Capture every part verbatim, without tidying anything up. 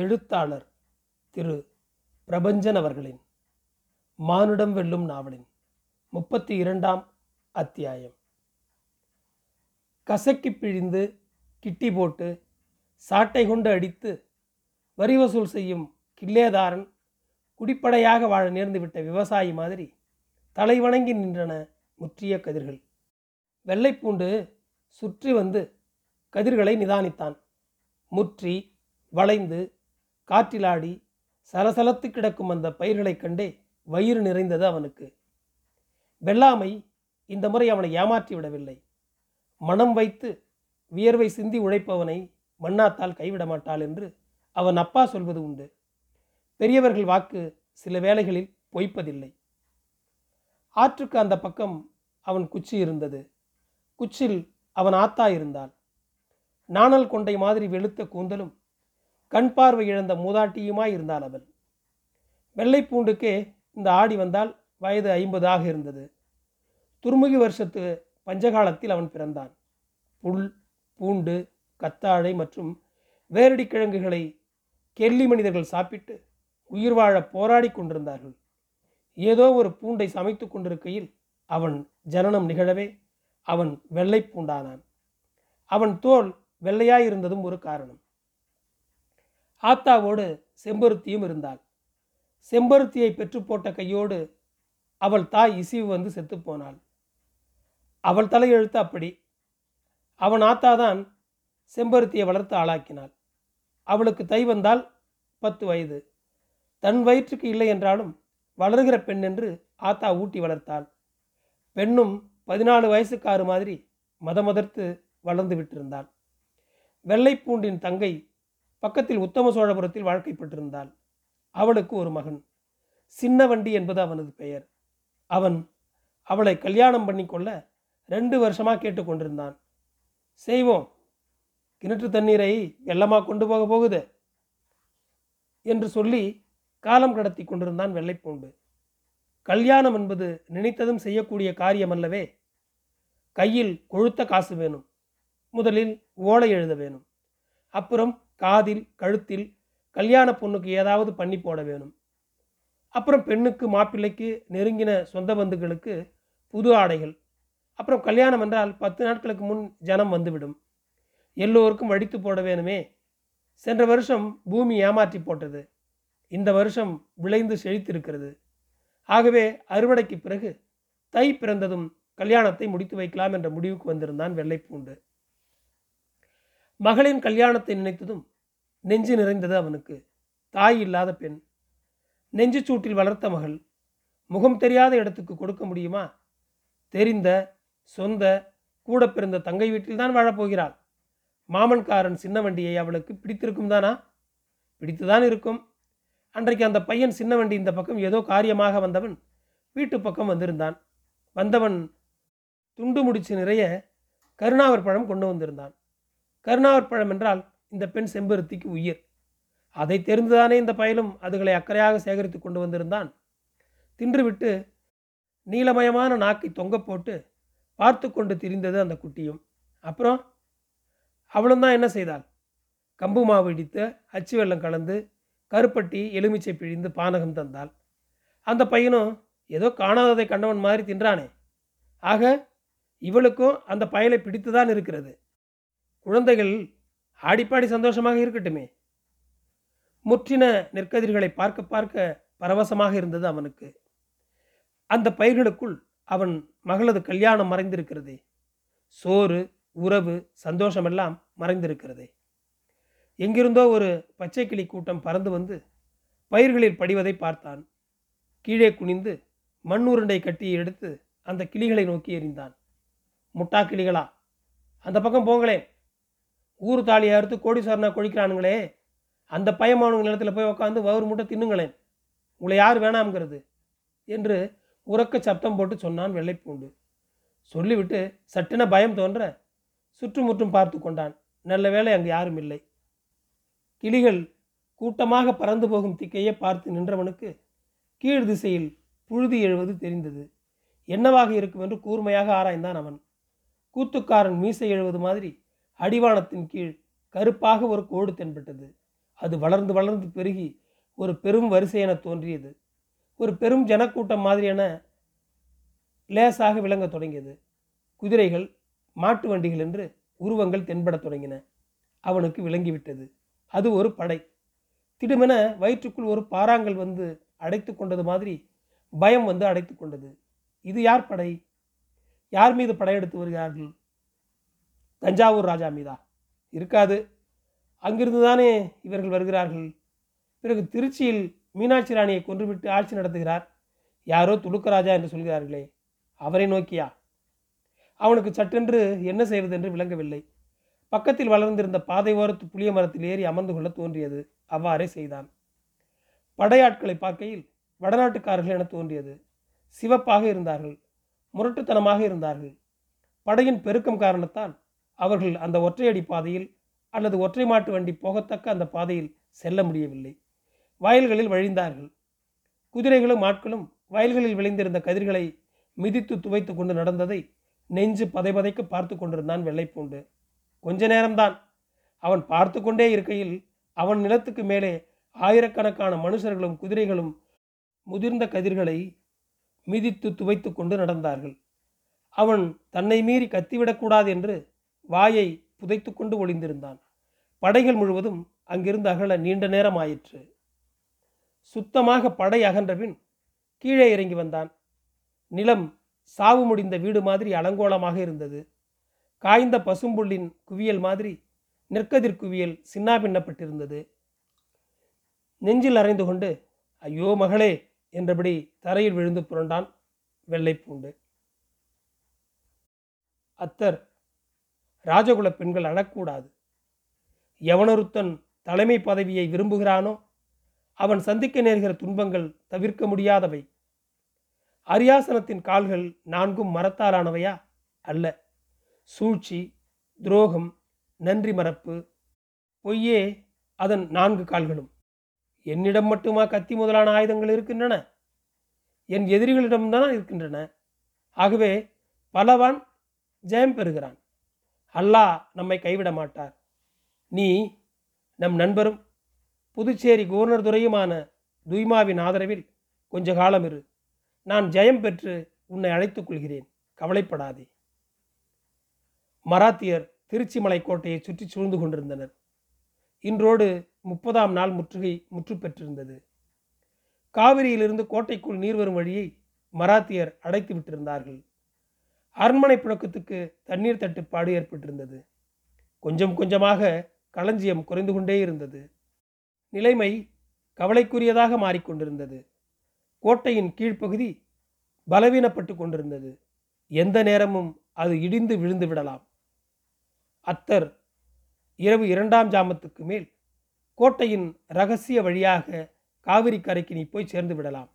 எழுத்தாளர் திரு பிரபஞ்சன் அவர்களின் மானுடம் வெல்லும் நாவலின் முப்பத்தி இரண்டாம் அத்தியாயம். கசக்கி பிழிந்து கிட்டி போட்டு சாட்டை கொண்டு அடித்து வரி வசூல் செய்யும் கில்லேதாரன் குடிப்படையாக வாழ நேர்ந்துவிட்ட விவசாயி மாதிரி தலை வணங்கி நின்றன முற்றிய கதிர்கள். வெள்ளைப்பூண்டு சுற்றி வந்து கதிர்களை நிதானித்தான். முற்றி வளைந்து காற்றிலாடி சலசலத்து கிடக்கும் அந்த பயிர்களைக் கண்டே வயிறு நிறைந்தது அவனுக்கு. வெள்ளாமை இந்த முறை அவனை ஏமாற்றி விடவில்லை. மனம் வைத்து வியர்வை சிந்தி உழைப்பவனை மண்ணாத்தால் கைவிட மாட்டாள் என்று அவன் அப்பா சொல்வது உண்டு. பெரியவர்கள் வாக்கு சில வேளைகளில் பொய்ப்பதில்லை. ஆற்றுக்கு அந்த பக்கம் அவன் குச்சி இருந்தது. குச்சில் அவன் ஆத்தா இருந்தாள். நாணல் கொண்டை மாதிரி வெளுத்த கூந்தலும் கண் பார்வை இழந்த மூதாட்டியுமாய் இருந்தாள் அவள். வெள்ளைப்பூண்டுக்கே இந்த ஆடி வந்தால் வயது ஐம்பதாக இருந்தது. துர்முகி வருஷத்து பஞ்சகாலத்தில் அவன் பிறந்தான். புல், பூண்டு, கத்தாழை மற்றும் வேரடி கிழங்குகளை கெல்லி மனிதர்கள் சாப்பிட்டு உயிர் வாழ போராடி கொண்டிருந்தார்கள். ஏதோ ஒரு பூண்டை சமைத்து கொண்டிருக்கையில் அவன் ஜனனம் நிகழவே அவன் வெள்ளை பூண்டானான். அவன் தோல் வெள்ளையாயிருந்ததும் ஒரு காரணம். ஆத்தாவோடு செம்பருத்தியும் இருந்தாள். செம்பருத்தியை பெற்று போட்ட கையோடு அவள் தாய் இசிவு வந்து செத்துப்போனாள். அவள் தலையெழுத்து அப்படி. அவன் ஆத்தாதான் செம்பருத்தியை வளர்த்து ஆளாக்கினாள். அவளுக்கு தை வந்தால் பத்து வயது. தன் வயிற்றுக்கு இல்லை என்றாலும் வளர்கிற பெண் என்று ஆத்தா ஊட்டி வளர்த்தாள். பெண்ணும் பதினாலு வயசுக்காரு மாதிரி மதமதர்த்து வளர்ந்து விட்டிருந்தாள். வெள்ளைப்பூண்டின் தங்கை பக்கத்தில் உத்தம சோழபுரத்தில் வாழ்க்கைப்பட்டிருந்தாள். அவளுக்கு ஒரு மகன். சின்ன வண்டி என்பது அவனது பெயர். அவன் அவளை கல்யாணம் பண்ணி கொள்ள ரெண்டு வருஷமாக கேட்டுக்கொண்டிருந்தான். செய்வோம், கிணற்று தண்ணீரை வெள்ளமாக கொண்டு போக போகுது என்று சொல்லி காலம் கடத்தி கொண்டிருந்தான் வெள்ளைப்பூண்டு. கல்யாணம் என்பது நினைத்ததும் செய்யக்கூடிய காரியம் அல்லவே. கையில் கொழுத்த காசு வேணும். முதலில் ஓலை எழுத வேணும். அப்புறம் காதில் கழுத்தில் கல்யாண பொண்ணுக்கு ஏதாவது பண்ணி போட வேணும். அப்புறம் பெண்ணுக்கு மாப்பிள்ளைக்கு நெருங்கின சொந்த பந்துகளுக்கு புது ஆடைகள். அப்புறம் கல்யாணம் என்றால் பத்து நாட்களுக்கு முன் ஜனம் வந்துவிடும். எல்லோருக்கும் வடித்து போட வேணுமே. சென்ற வருஷம் பூமி ஏமாற்றி போட்டது. இந்த வருஷம் விளைந்து செழித்திருக்கிறது. ஆகவே அறுவடைக்கு பிறகு தை பிறந்ததும் கல்யாணத்தை முடித்து வைக்கலாம் என்ற முடிவுக்கு வந்திருந்தான் வெள்ளைப்பூண்டு. மகளின் கல்யாணத்தை நினைத்ததும் நெஞ்சு நிறைந்தது அவனுக்கு. தாய் இல்லாத பெண், நெஞ்சு சூட்டில் வளர்த்த மகள், முகம் தெரியாத இடத்துக்கு கொடுக்க முடியுமா? தெரிந்த சொந்த கூட பிறந்த தங்கை வீட்டில்தான் வாழப்போகிறாள். மாமன்காரன் சின்ன வண்டியை அவளுக்கு பிடித்திருக்கும் தானா? பிடித்துதான் இருக்கும். அன்றைக்கு அந்த பையன் சின்ன வண்டி இந்த பக்கம் ஏதோ காரியமாக வந்தவன் வீட்டு பக்கம் வந்திருந்தான். வந்தவன் துண்டு முடிச்சு நிறைய கருணாவர் பழம் கொண்டு வந்திருந்தான். கருணாவர் பழம் என்றால் இந்த பெண் செம்பருத்திக்கு உயிர். அதை தெரிந்துதானே இந்த பயலும் அதுகளை அக்கறையாக சேகரித்து கொண்டு வந்திருந்தான். தின்றுவிட்டு நீலமயமான நாக்கை தொங்க போட்டு பார்த்து கொண்டு திரிந்தது அந்த குட்டியும். அப்புறம் அவளும் தான் என்ன செய்தாள்? கம்பு மாவு இடித்து அச்சு வெல்லம் கலந்து கருப்பட்டி எலுமிச்சை பிழிந்து பானகம் தந்தாள். அந்த பையனும் ஏதோ காணாததை கண்டவன் மாதிரி தின்றானே. ஆக இவளுக்கும் அந்த பயலை பிடித்துதான் இருக்கிறது. குழந்தைகள் ஆடிப்பாடி சந்தோஷமாக இருக்கட்டுமே. முற்றின நெற்கதிர்களை பார்க்க பார்க்க பரவசமாக இருந்தது அவனுக்கு. அந்த பயிர்களுக்குள் அவன் மகளது கல்யாணம் மறைந்திருக்கிறதே. சோறு, உறவு, சந்தோஷமெல்லாம் மறைந்திருக்கிறதே. எங்கிருந்தோ ஒரு பச்சை கிளி கூட்டம் பறந்து வந்து பயிர்களில் படிவதை பார்த்தான். கீழே குனிந்து மண் உருண்டை கட்டியை எடுத்து அந்த கிளிகளை நோக்கி எறிந்தான். முட்டா கிளிகளா, அந்த பக்கம் போங்களேன். ஊர் தாலியை அறுத்து கோடீஸ்வரனா கொழிக்கிறானுங்களே, அந்த பயமானவங்க நிலத்தில் போய் உட்காந்து வவுறு முட்டை தின்னுங்களேன். உங்களை யார் வேணாம்ங்கிறது என்று உறக்க சப்தம் போட்டு சொன்னான் வெள்ளைப்பூண்டு. சொல்லிவிட்டு சட்டென பயம் தோன்ற சுற்றுமுற்றும் பார்த்து கொண்டான். நல்ல வேளை அங்கு யாரும் இல்லை. கிளிகள் கூட்டமாக பறந்து போகும் திக்கையே பார்த்து நின்றவனுக்கு கீழ் திசையில் புழுதி எழுவது தெரிந்தது. என்னவாக இருக்கும் என்று கூர்மையாக ஆராய்ந்தான் அவன். கூத்துக்காரன் மீசை எழுவது மாதிரி அடிவானத்தின் கீழ் கருப்பாக ஒரு கோடு தென்பட்டது. அது வளர்ந்து வளர்ந்து பெருகி ஒரு பெரும் வரிசை என தோன்றியது. ஒரு பெரும் ஜனக்கூட்டம் மாதிரியான லேசாக விளங்க தொடங்கியது. குதிரைகள், மாட்டு வண்டிகள் என்று உருவங்கள் தென்பட தொடங்கின. அவனுக்கு விளங்கிவிட்டது, அது ஒரு படை. திடுமென வயிற்றுக்குள் ஒரு பாறாங்கல் வந்து அடைத்து கொண்டது மாதிரி பயம் வந்து அடைத்து கொண்டது. இது யார் படை? யார் மீது படையெடுத்து வருகிறார்கள்? தஞ்சாவூர் ராஜா மீதா? இருக்காது, அங்கிருந்து தானே இவர்கள் வருகிறார்கள். பிறகு திருச்சியில் மீனாட்சி ராணியை கொன்றுவிட்டு ஆட்சி நடத்துகிறார் யாரோ துளுக்க ராஜா என்று சொல்கிறார்களே, அவரை நோக்கியா? அவனுக்கு சட்டென்று என்ன செய்வதென்று விளங்கவில்லை. பக்கத்தில் வளர்ந்திருந்த பாதை ஓரத்து புளிய மரத்தில் ஏறி அமர்ந்து கொள்ள தோன்றியது. அவ்வாறே செய்தான். படையாட்களை பார்க்கையில் வடநாட்டுக்காரர்கள் என தோன்றியது. சிவப்பாக இருந்தார்கள், முரட்டுத்தனமாக இருந்தார்கள். படையின் பெருக்கம் காரணத்தால் அவர்கள் அந்த ஒற்றையடி பாதையில் அல்லது ஒற்றை மாட்டு வண்டி போகத்தக்க அந்த பாதையில் செல்ல முடியவில்லை. வயல்களில் வழிந்தார்கள். குதிரைகளும் ஆட்களும் வயல்களில் விளைந்திருந்த கதிர்களை மிதித்து துவைத்து கொண்டு நடந்ததை நெஞ்சு பதைபதைக்கு பார்த்து கொண்டிருந்தான் வெள்ளைப்பூண்டு. கொஞ்ச நேரம்தான். அவன் பார்த்து கொண்டே இருக்கையில் அவன் நிலத்துக்கு மேலே ஆயிரக்கணக்கான மனுஷர்களும் குதிரைகளும் முதிர்ந்த கதிர்களை மிதித்து துவைத்து கொண்டு நடந்தார்கள். அவன் தன்னை மீறி கத்திவிடக்கூடாது என்று வாயை புதைத்து கொண்டு ஒளிந்திருந்தான். படைகள் முழுவதும் அங்கிருந்து அகல நீண்ட நேரம் ஆயிற்று. சுத்தமாக படை அகன்றபின் கீழே இறங்கி வந்தான். நிலம் சாவு முடிந்த வீடு மாதிரி அலங்கோலமாக இருந்தது. காய்ந்த பசும்புள்ளின் குவியல் மாதிரி நெற்கதிர் குவியல் சின்னாபின்னப்பட்டிருந்தது. நெஞ்சில் அறைந்து கொண்டு ஐயோ மகளே என்றபடி தரையில் விழுந்து புரண்டான் வெள்ளைப்பூண்டு. அத்தர், ராஜகுல பெண்கள் அழக்கூடாது. எவனொருத்தன் தலைமை பதவியை விரும்புகிறானோ அவன் சந்திக்க நேர்கிற துன்பங்கள் தவிர்க்க முடியாதவை. அரியாசனத்தின் கால்கள் நான்கும் மரத்தாலானவையா? அல்ல. சூழ்ச்சி, துரோகம், நன்றி மறப்பு, பொய்யே அதன் நான்கு கால்களும். என்னிடம் மட்டுமா கத்தி முதலான ஆயுதங்கள் இருக்கின்றன? என் எதிரிகளிடம்தான் இருக்கின்றன. ஆகவே பலவான் ஜெயம் பெறுகிறான். அல்லாஹ் நம்மை கைவிட மாட்டார். நீ நம் நண்பரும் புதுச்சேரி கவர்னர் துறையுமான துய்மாவின் ஆதரவில் கொஞ்ச காலம் இரு. நான் ஜெயம் பெற்று உன்னை அழைத்துக் கொள்கிறேன், கவலைப்படாதே. மராத்தியர் திருச்சி மலைக்கோட்டையை சுற்றி சூழ்ந்து கொண்டிருந்தனர். இன்றோடு முப்பதாம் நாள் முற்றுகை முற்று பெற்றிருந்தது. காவிரியிலிருந்து கோட்டைக்குள் நீர் வரும் வழியை மராத்தியர் அடைத்து விட்டிருந்தார்கள். அரண்மனை புழக்கத்துக்கு தண்ணீர் தட்டுப்பாடு ஏற்பட்டிருந்தது. கொஞ்சம் கொஞ்சமாக களஞ்சியம் குறைந்து கொண்டே இருந்தது. நிலைமை கவலைக்குரியதாக மாறிக்கொண்டிருந்தது. கோட்டையின் கீழ்ப்பகுதி பலவீனப்பட்டு கொண்டிருந்தது. எந்த நேரமும் அது இடிந்து விழுந்து விடலாம். அத்தர் இரவு இரண்டாம் ஜாமத்துக்கு மேல் கோட்டையின் இரகசிய வழியாக காவிரி கரைக்கு நீ போய் சேர்ந்து விடலாம்.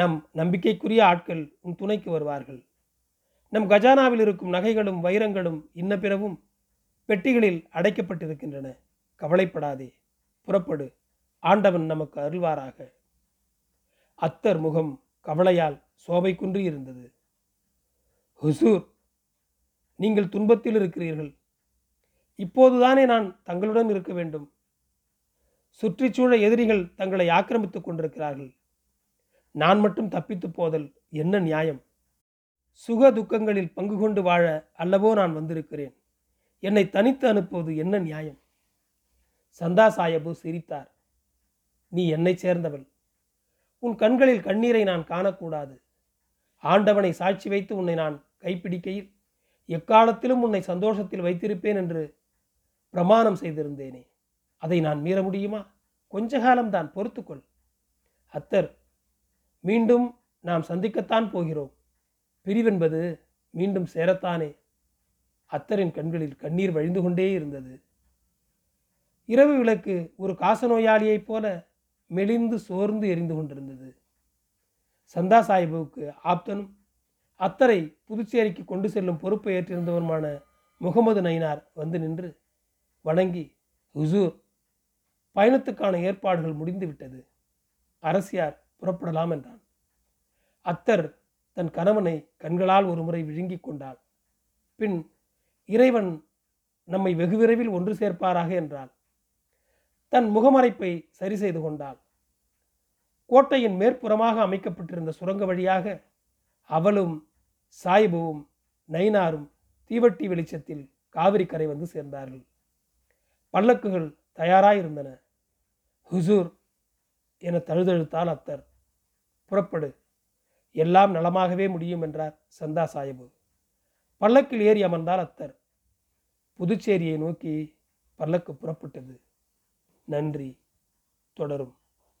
நம் நம்பிக்கைக்குரிய ஆட்கள் உன் துணைக்கு வருவார்கள். நம் கஜானாவில் இருக்கும் நகைகளும் வைரங்களும் இன்ன பிறவும் பெட்டிகளில் அடைக்கப்பட்டிருக்கின்றன. கவலைப்படாதே, புறப்படு, ஆண்டவன் நமக்கு அருள்வாராக. அத்தர் முகம் கவலையால் சோபை குன்றி இருந்தது. ஹுசூர், நீங்கள் துன்பத்தில் இருக்கிறீர்கள். இப்போதுதானே நான் தங்களுடன் இருக்க வேண்டும். சுற்றிச்சூழ எதிரிகள் தங்களை ஆக்கிரமித்துக் கொண்டிருக்கிறார்கள். நான் மட்டும் தப்பித்து போதல் என்ன நியாயம்? சுக துக்கங்களில் பங்கு கொண்டு வாழ அல்லவோ நான் வந்திருக்கிறேன். என்னை தனித்து அனுப்புவது என்ன நியாயம்? சந்தாசாயபு சிரித்தார். நீ என்னை சேர்ந்தவள். உன் கண்களில் கண்ணீரை நான் காணக்கூடாது. ஆண்டவனை சாட்சி வைத்து உன்னை நான் கைப்பிடிக்கையில் எக்காலத்திலும் உன்னை சந்தோஷத்தில் வைத்திருப்பேன் என்று பிரமாணம் செய்திருந்தேனே, அதை நான் மீற முடியுமா? கொஞ்ச காலம்தான், பொறுத்துக்கொள். அத்தர், மீண்டும் நாம் சந்திக்கத்தான் போகிறோம். பிரிவென்பது மீண்டும் சேரத்தானே. அத்தரின் கண்களில் கண்ணீர் வழிந்து கொண்டே இருந்தது. இரவு விளக்கு ஒரு காசநோயாளியைப் போல மெலிந்து சோர்ந்து எரிந்து கொண்டிருந்தது. சந்தா சாஹிபுக்கு ஆப்தனும் அத்தரை புதுச்சேரிக்கு கொண்டு செல்லும் பொறுப்பை ஏற்றிருந்தவருமான முகமது நயினார் வந்து நின்று வணங்கி, ஹுசூர், பயணத்துக்கான ஏற்பாடுகள் முடிந்துவிட்டது. அரசியார் புறப்படலாம் என்றான். அத்தர் தன் கணவனை கண்களால் ஒரு முறை விழுங்கி கொண்டாள். பின், இறைவன் நம்மை வெகு விரைவில் ஒன்று சேர்ப்பாராக என்றாள். தன் முகமறைப்பை சரி செய்து கொண்டாள். கோட்டையின் மேற்புறமாக அமைக்கப்பட்டிருந்த சுரங்க வழியாக அவளும் சாயபுவும் நயினாரும் தீவட்டி வெளிச்சத்தில் காவிரி கரை வந்து சேர்ந்தார்கள். பல்லக்குகள் தயாராயிருந்தன. ஹுசூர் என தழுதழுத்தால் அத்தர். புறப்படு, எல்லாம் நலமாகவே முடியும் என்றார் சந்தாசாயபு. பல்லக்கில் ஏறி அமர்ந்தால் அத்தர். புதுச்சேரியை நோக்கி பல்லக்கு புறப்பட்டது. நன்றி. தொடரும்.